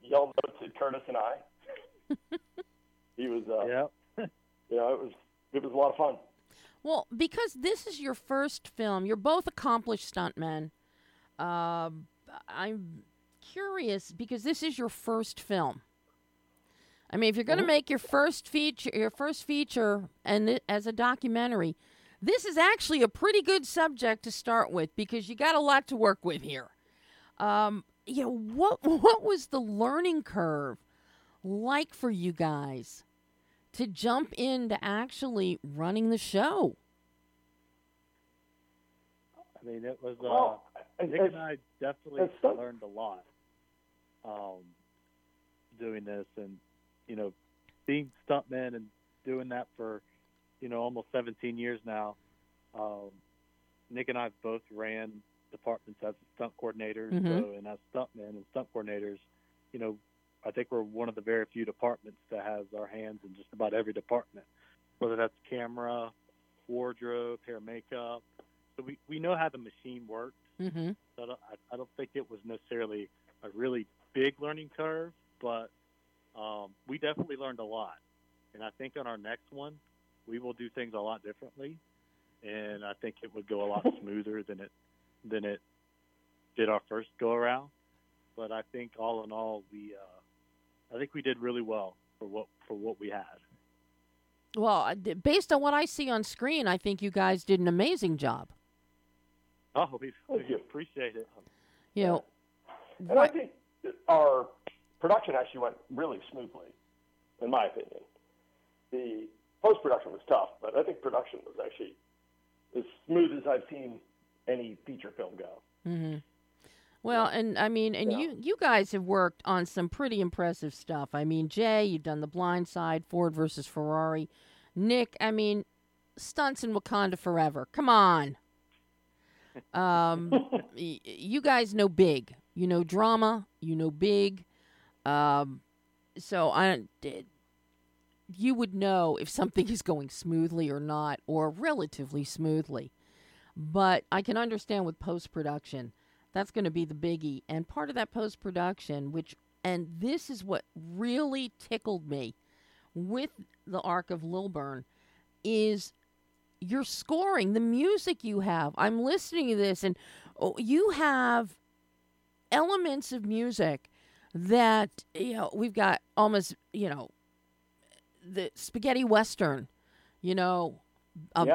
yell notes at Curtis and I. He was, it was a lot of fun. Well, because this is your first film, you're both accomplished stuntmen. I'm curious because this is your first film. I mean, if you're going to make your first feature, and as a documentary, this is actually a pretty good subject to start with because you got a lot to work with here. What was the learning curve like for you guys to jump into actually running the show? I mean, it was, Nick and I definitely learned a lot doing this and, you know, being stuntman and doing that for, you know, almost 17 years now. Nick and I both ran departments as stunt coordinators, mm-hmm. And as stuntmen and stunt coordinators, you know, I think we're one of the very few departments that has our hands in just about every department, whether that's camera, wardrobe, hair, makeup. So we know how the machine works. Mm-hmm. So I don't think it was necessarily a really big learning curve, but we definitely learned a lot. And I think on our next one, we will do things a lot differently, and I think it would go a lot smoother than it did our first go around. But I think all in all, we did really well for what we had. Well, based on what I see on screen, I think you guys did an amazing job. Oh, we appreciate it. You know, and I think our production actually went really smoothly, in my opinion. The post-production was tough, but I think production was actually as smooth as I've seen any feature film go. Mm-hmm. Well, and I mean, and you guys have worked on some pretty impressive stuff. I mean, Jay, you've done The Blind Side, Ford versus Ferrari. Nick, I mean, stunts in Wakanda Forever. Come on. You guys know big. You know drama. You know big. So you would know if something is going smoothly or not, or relatively smoothly. But I can understand with post-production. That's going to be the biggie. And part of that post-production, and this is what really tickled me with The Ark of Lilburn, is your scoring, the music you have. I'm listening to this, and you have elements of music that, you know, we've got almost, you know, the spaghetti western, you know,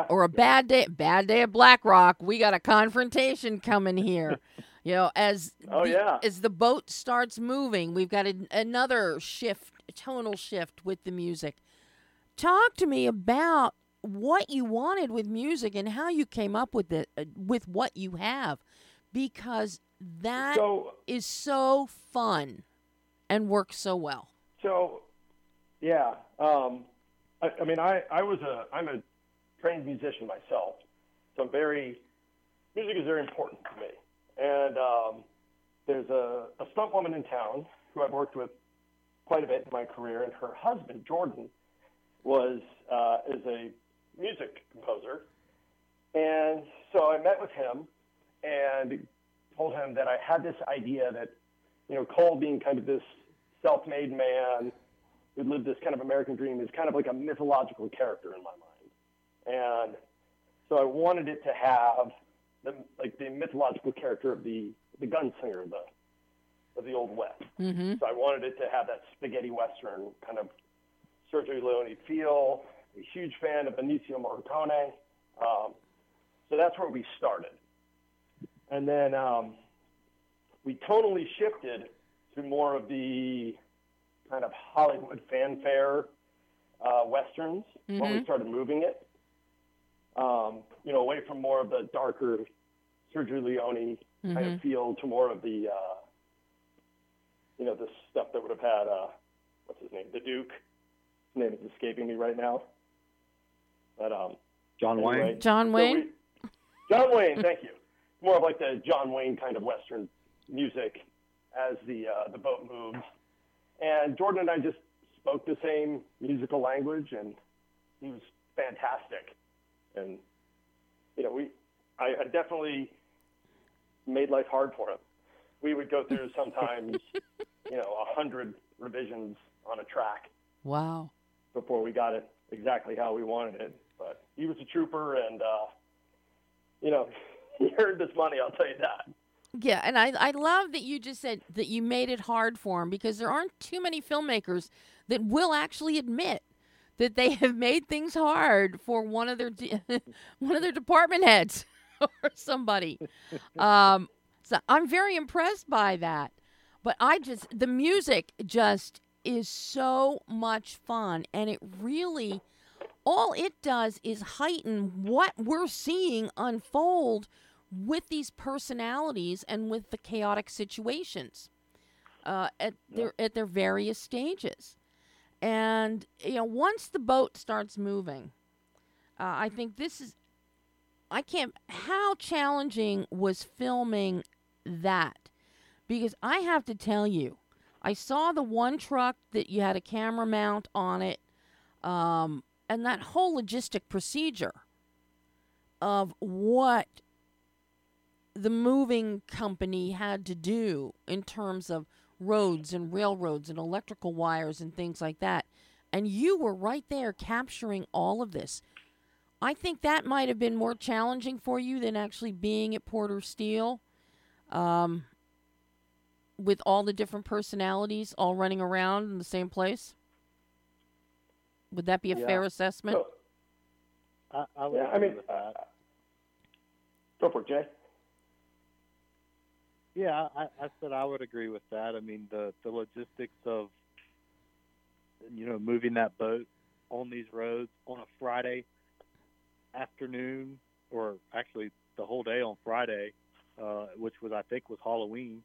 or a bad day at Black Rock. We got a confrontation coming here. You know, as the boat starts moving, we've got another shift, tonal shift with the music. Talk to me about what you wanted with music and how you came up with it, with what you have, because that is so fun and works so well. So, yeah, I mean, I'm a trained musician myself, so music is very important to me. And there's a stunt woman in town who I've worked with quite a bit in my career, and her husband, Jordan, is a music composer. And so I met with him and told him that I had this idea that, you know, Cole being kind of this self-made man who lived this kind of American dream is kind of like a mythological character in my mind. And so I wanted it to have the mythological character of the gunslinger of the Old West. Mm-hmm. So I wanted it to have that spaghetti western kind of Sergio Leone feel. A huge fan of Benicio Morricone. So that's where we started. And then we totally shifted to more of the kind of Hollywood fanfare westerns when we started moving it. You know, away from more of the darker Sergio Leone kind of feel to more of the, you know, the stuff that would have had, what's his name? The Duke. His name is escaping me right now. But, John Wayne. John Wayne, thank you. More of like the John Wayne kind of Western music as the boat moves. And Jordan and I just spoke the same musical language, and he was fantastic. And, you know, I definitely made life hard for him. We would go through sometimes, you know, 100 revisions on a track. Wow. Before we got it exactly how we wanted it. But he was a trooper, and, you know, he earned his money, I'll tell you that. Yeah, and I love that you just said that you made it hard for him, because there aren't too many filmmakers that will actually admit that they have made things hard for one of their department heads or somebody. So I'm very impressed by that. But the music just is so much fun, and it really, all it does is heighten what we're seeing unfold with these personalities and with the chaotic situations at their various stages. And, you know, once the boat starts moving, I think how challenging was filming that? Because I have to tell you, I saw the one truck that you had a camera mount on it, and that whole logistic procedure of what the moving company had to do in terms of roads and railroads and electrical wires and things like that. And you were right there capturing all of this. I think that might have been more challenging for you than actually being at Porter Steel, with all the different personalities all running around in the same place. Would that be a fair assessment? So, I mean, go for it, Jay. Yeah, I said I would agree with that. I mean, the logistics of, you know, moving that boat on these roads on a Friday afternoon, or actually the whole day on Friday, which was, I think, was Halloween.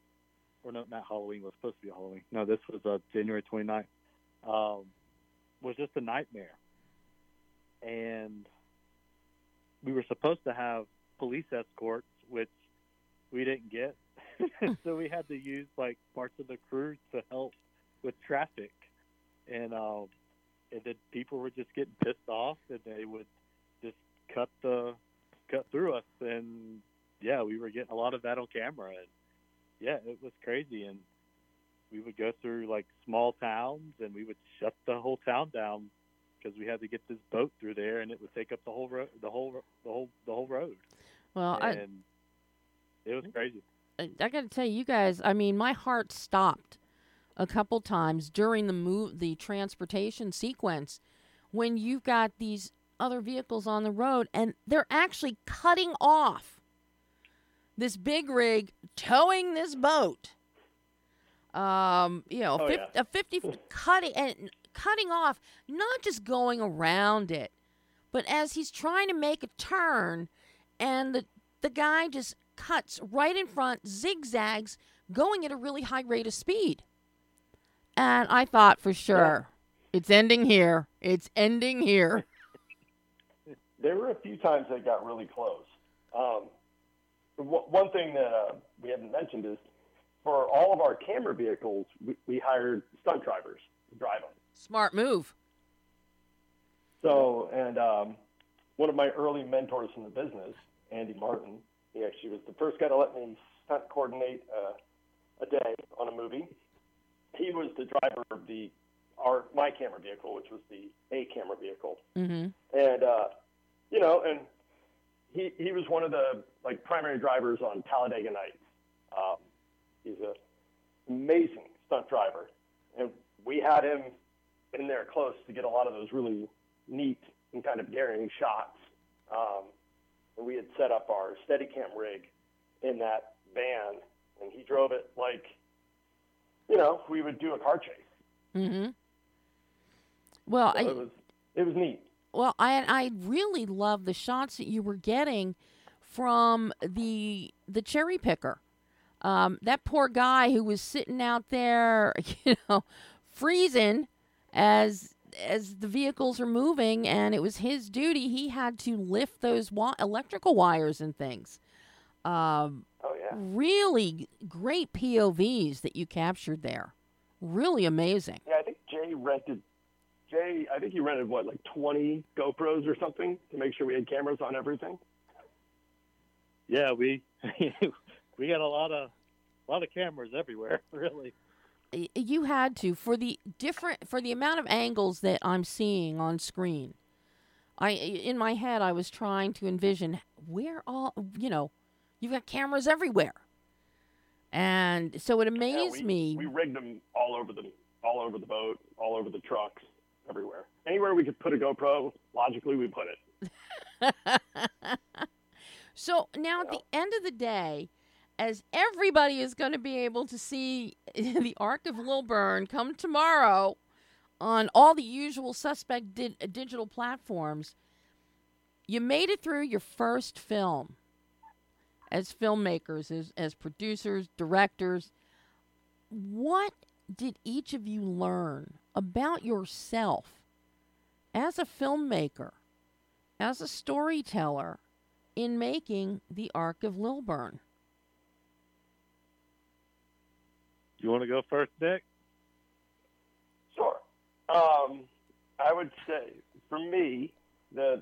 Or no, not Halloween. It was supposed to be Halloween. No, this was January 29th. Was just a nightmare. And we were supposed to have police escorts, which we didn't get. So we had to use, like, parts of the crew to help with traffic. And then people were just getting pissed off, and they would just cut through us. And, yeah, we were getting a lot of that on camera. And, yeah, it was crazy. And we would go through, like, small towns, and we would shut the whole town down because we had to get this boat through there, and it would take up the whole road, the whole road. Well, and it was crazy. I got to tell you guys, I mean, my heart stopped a couple times during the transportation sequence when you've got these other vehicles on the road, and they're actually cutting off this big rig towing this boat. A 50 cutting off, not just going around it, but as he's trying to make a turn, and the guy just cuts right in front, zigzags, going at a really high rate of speed. And I thought, for sure, it's ending here. It's ending here. There were a few times that got really close. One thing that we haven't mentioned is for all of our camera vehicles, we hired stunt drivers to drive them. Smart move. So, and one of my early mentors in the business, Andy Martin, he actually was the first guy to let me stunt coordinate a day on a movie. He was the driver of my camera vehicle, which was the A camera vehicle. Mm-hmm. And, and he was one of the, like, primary drivers on Talladega Nights. He's an amazing stunt driver. And we had him in there close to get a lot of those really neat and kind of daring shots. And we had set up our Steadicam rig in that van, and he drove it like, we would do a car chase. Mm-hmm. Well, so it was neat. Well, I really love the shots that you were getting from the cherry picker. That poor guy who was sitting out there, freezing as the vehicles are moving, and it was his duty. He had to lift those electrical wires and things. Really great POVs that you captured there. Really amazing. Yeah, I think Jay rented, what, like 20 GoPros or something to make sure we had cameras on everything? Yeah, we got a lot of cameras everywhere, really. You had to, for the amount of angles that I'm seeing on screen. In my head, I was trying to envision where all, you've got cameras everywhere. And so it amazed me. We rigged them all over the boat, all over the trucks, everywhere. Anywhere we could put a GoPro, logically we put it. So now at the end of the day, as everybody is going to be able to see The Ark of Lilburn come tomorrow on all the usual suspect digital platforms, you made it through your first film as filmmakers, as producers, directors. What did each of you learn about yourself as a filmmaker, as a storyteller, in making The Ark of Lilburn? You want to go first, Nick? Sure. I would say, for me,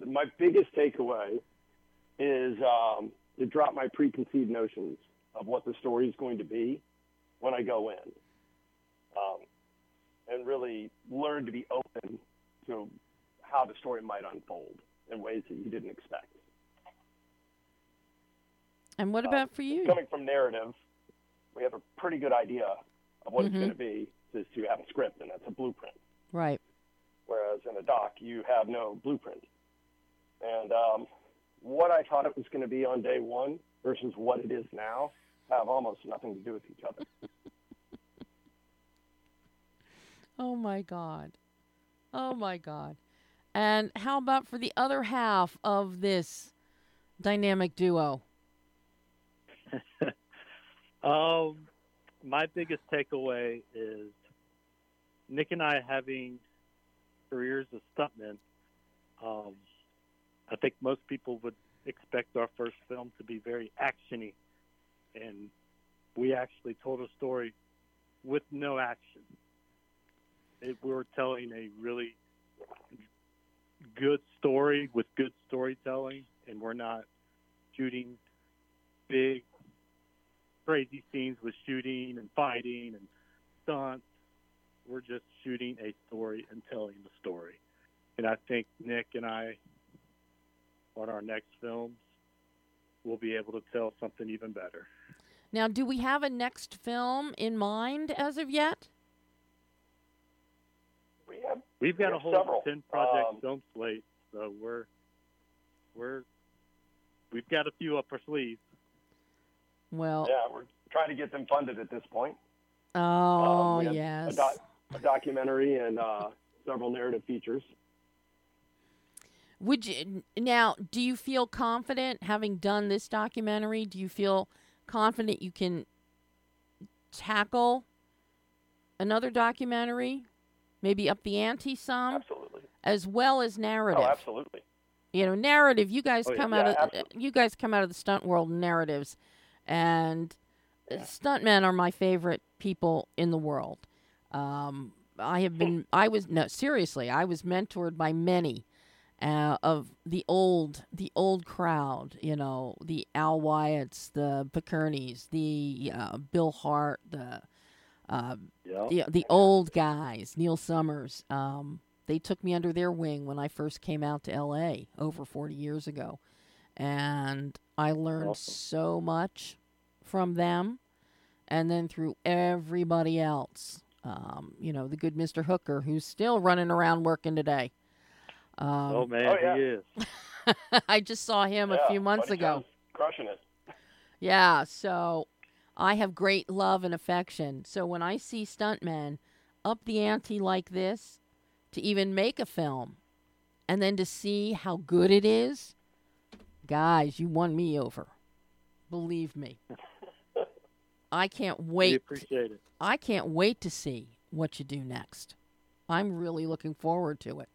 my biggest takeaway is to drop my preconceived notions of what the story is going to be when I go in, and really learn to be open to how the story might unfold in ways that you didn't expect. And what about for you? Coming from narrative, we have a pretty good idea of what it's going to be, is to have a script, and that's a blueprint. Right. Whereas in a doc, you have no blueprint. And what I thought it was going to be on day one versus what it is now have almost nothing to do with each other. Oh, my God. Oh, my God. And how about for the other half of this dynamic duo? My biggest takeaway is Nick and I having careers as stuntmen. I think most people would expect our first film to be very action-y, and we actually told a story with no action. We were telling a really good story with good storytelling, and we're not shooting big, crazy scenes with shooting and fighting and stunts. We're just shooting a story and telling the story. And I think Nick and I, on our next films, will be able to tell something even better. Now, do we have a next film in mind as of yet? We've got a whole several 10-project film slate, so we've got a few up our sleeves. Well, yeah, we're trying to get them funded at this point. Oh, yes. A documentary and several narrative features. Would you now? Do you feel confident, having done this documentary? Do you feel confident you can tackle another documentary? Maybe up the ante some? Absolutely. As well as narrative. Oh, absolutely. You know, narrative, you guys come out of the stunt world, narratives, and stuntmen are my favorite people in the world. I was mentored by many of the old crowd, you know, the Al Wyatts, the Pikernes, the Bill Hart, the old guys, Neil Summers. They took me under their wing when I first came out to L.A. over 40 years ago. And I learned so much from them, and then through everybody else. The good Mr. Hooker, who's still running around working today. He is. I just saw him a few months ago. Crushing it. Yeah, so I have great love and affection. So when I see stuntmen up the ante like this, to even make a film, and then to see how good it is, guys, you won me over. Believe me. I can't wait. We appreciate it. I can't wait to see what you do next. I'm really looking forward to it.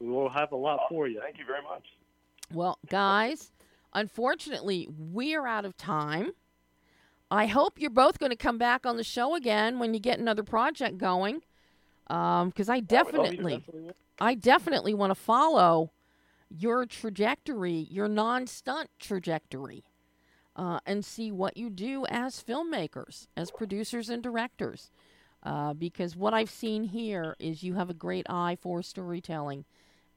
We will have a lot for you. Thank you very much. Well, guys, unfortunately, we're out of time. I hope you're both going to come back on the show again when you get another project going, because I definitely want to follow your trajectory, your non-stunt trajectory, and see what you do as filmmakers, as producers and directors, because what I've seen here is you have a great eye for storytelling,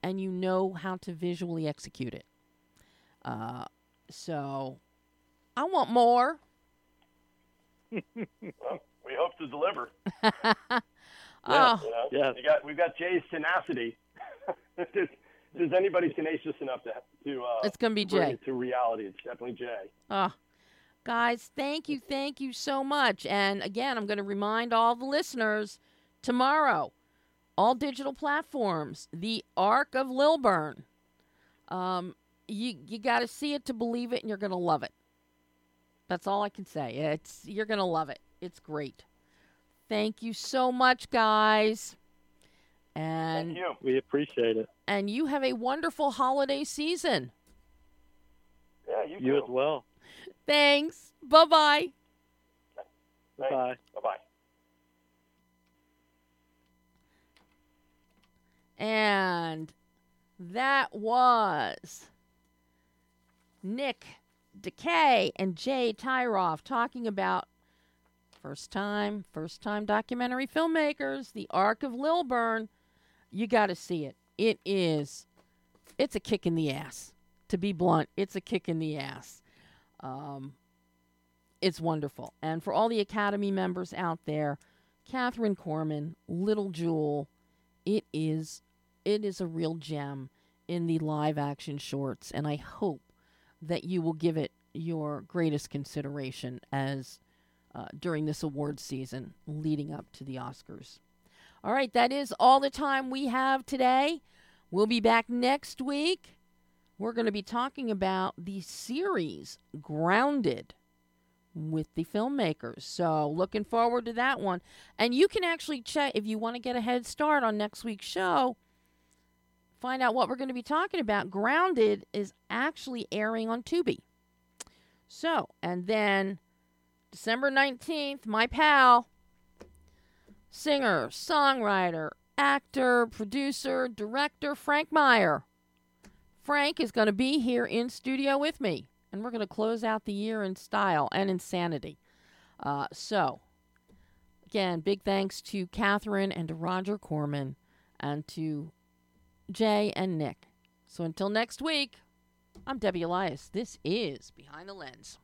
and you know how to visually execute it. So I want more. Well, we hope to deliver. We've got Jay's tenacity. If there's anybody tenacious enough to it's gonna be Jay. Bring it to reality, it's definitely Jay. Guys, thank you so much. And again, I'm going to remind all the listeners, tomorrow, all digital platforms, The Ark of Lilburn. You got to see it to believe it, and you're going to love it. That's all I can say. You're going to love it. It's great. Thank you so much, guys. And thank you. We appreciate it. And you have a wonderful holiday season. Yeah, you too. You as well. Thanks. Bye-bye. Bye. Bye-bye. And that was Nick Decay and Jay Tyroff talking about first time documentary filmmakers, The Ark of Lilburn. You got to see it. It's a kick in the ass. To be blunt, it's a kick in the ass. It's wonderful. And for all the Academy members out there, Catherine Corman, Little Jewel, it is a real gem in the live action shorts, and I hope that you will give it your greatest consideration as during this award season leading up to the Oscars. All right, that is all the time we have today. We'll be back next week we're going to be talking about the series Grounded with the filmmakers. So looking forward to that one. And you can actually check, if you want to get a head start on next week's show, find out what we're going to be talking about. Grounded is actually airing on Tubi. So, and then December 19th, my pal, singer, songwriter, actor, producer, director, Frank Meyer. Frank is going to be here in studio with me. And we're going to close out the year in style and insanity. So, again, big thanks to Catherine and to Roger Corman and to Jay and Nick. So until next week, I'm Debbie Elias. This is Behind the Lens.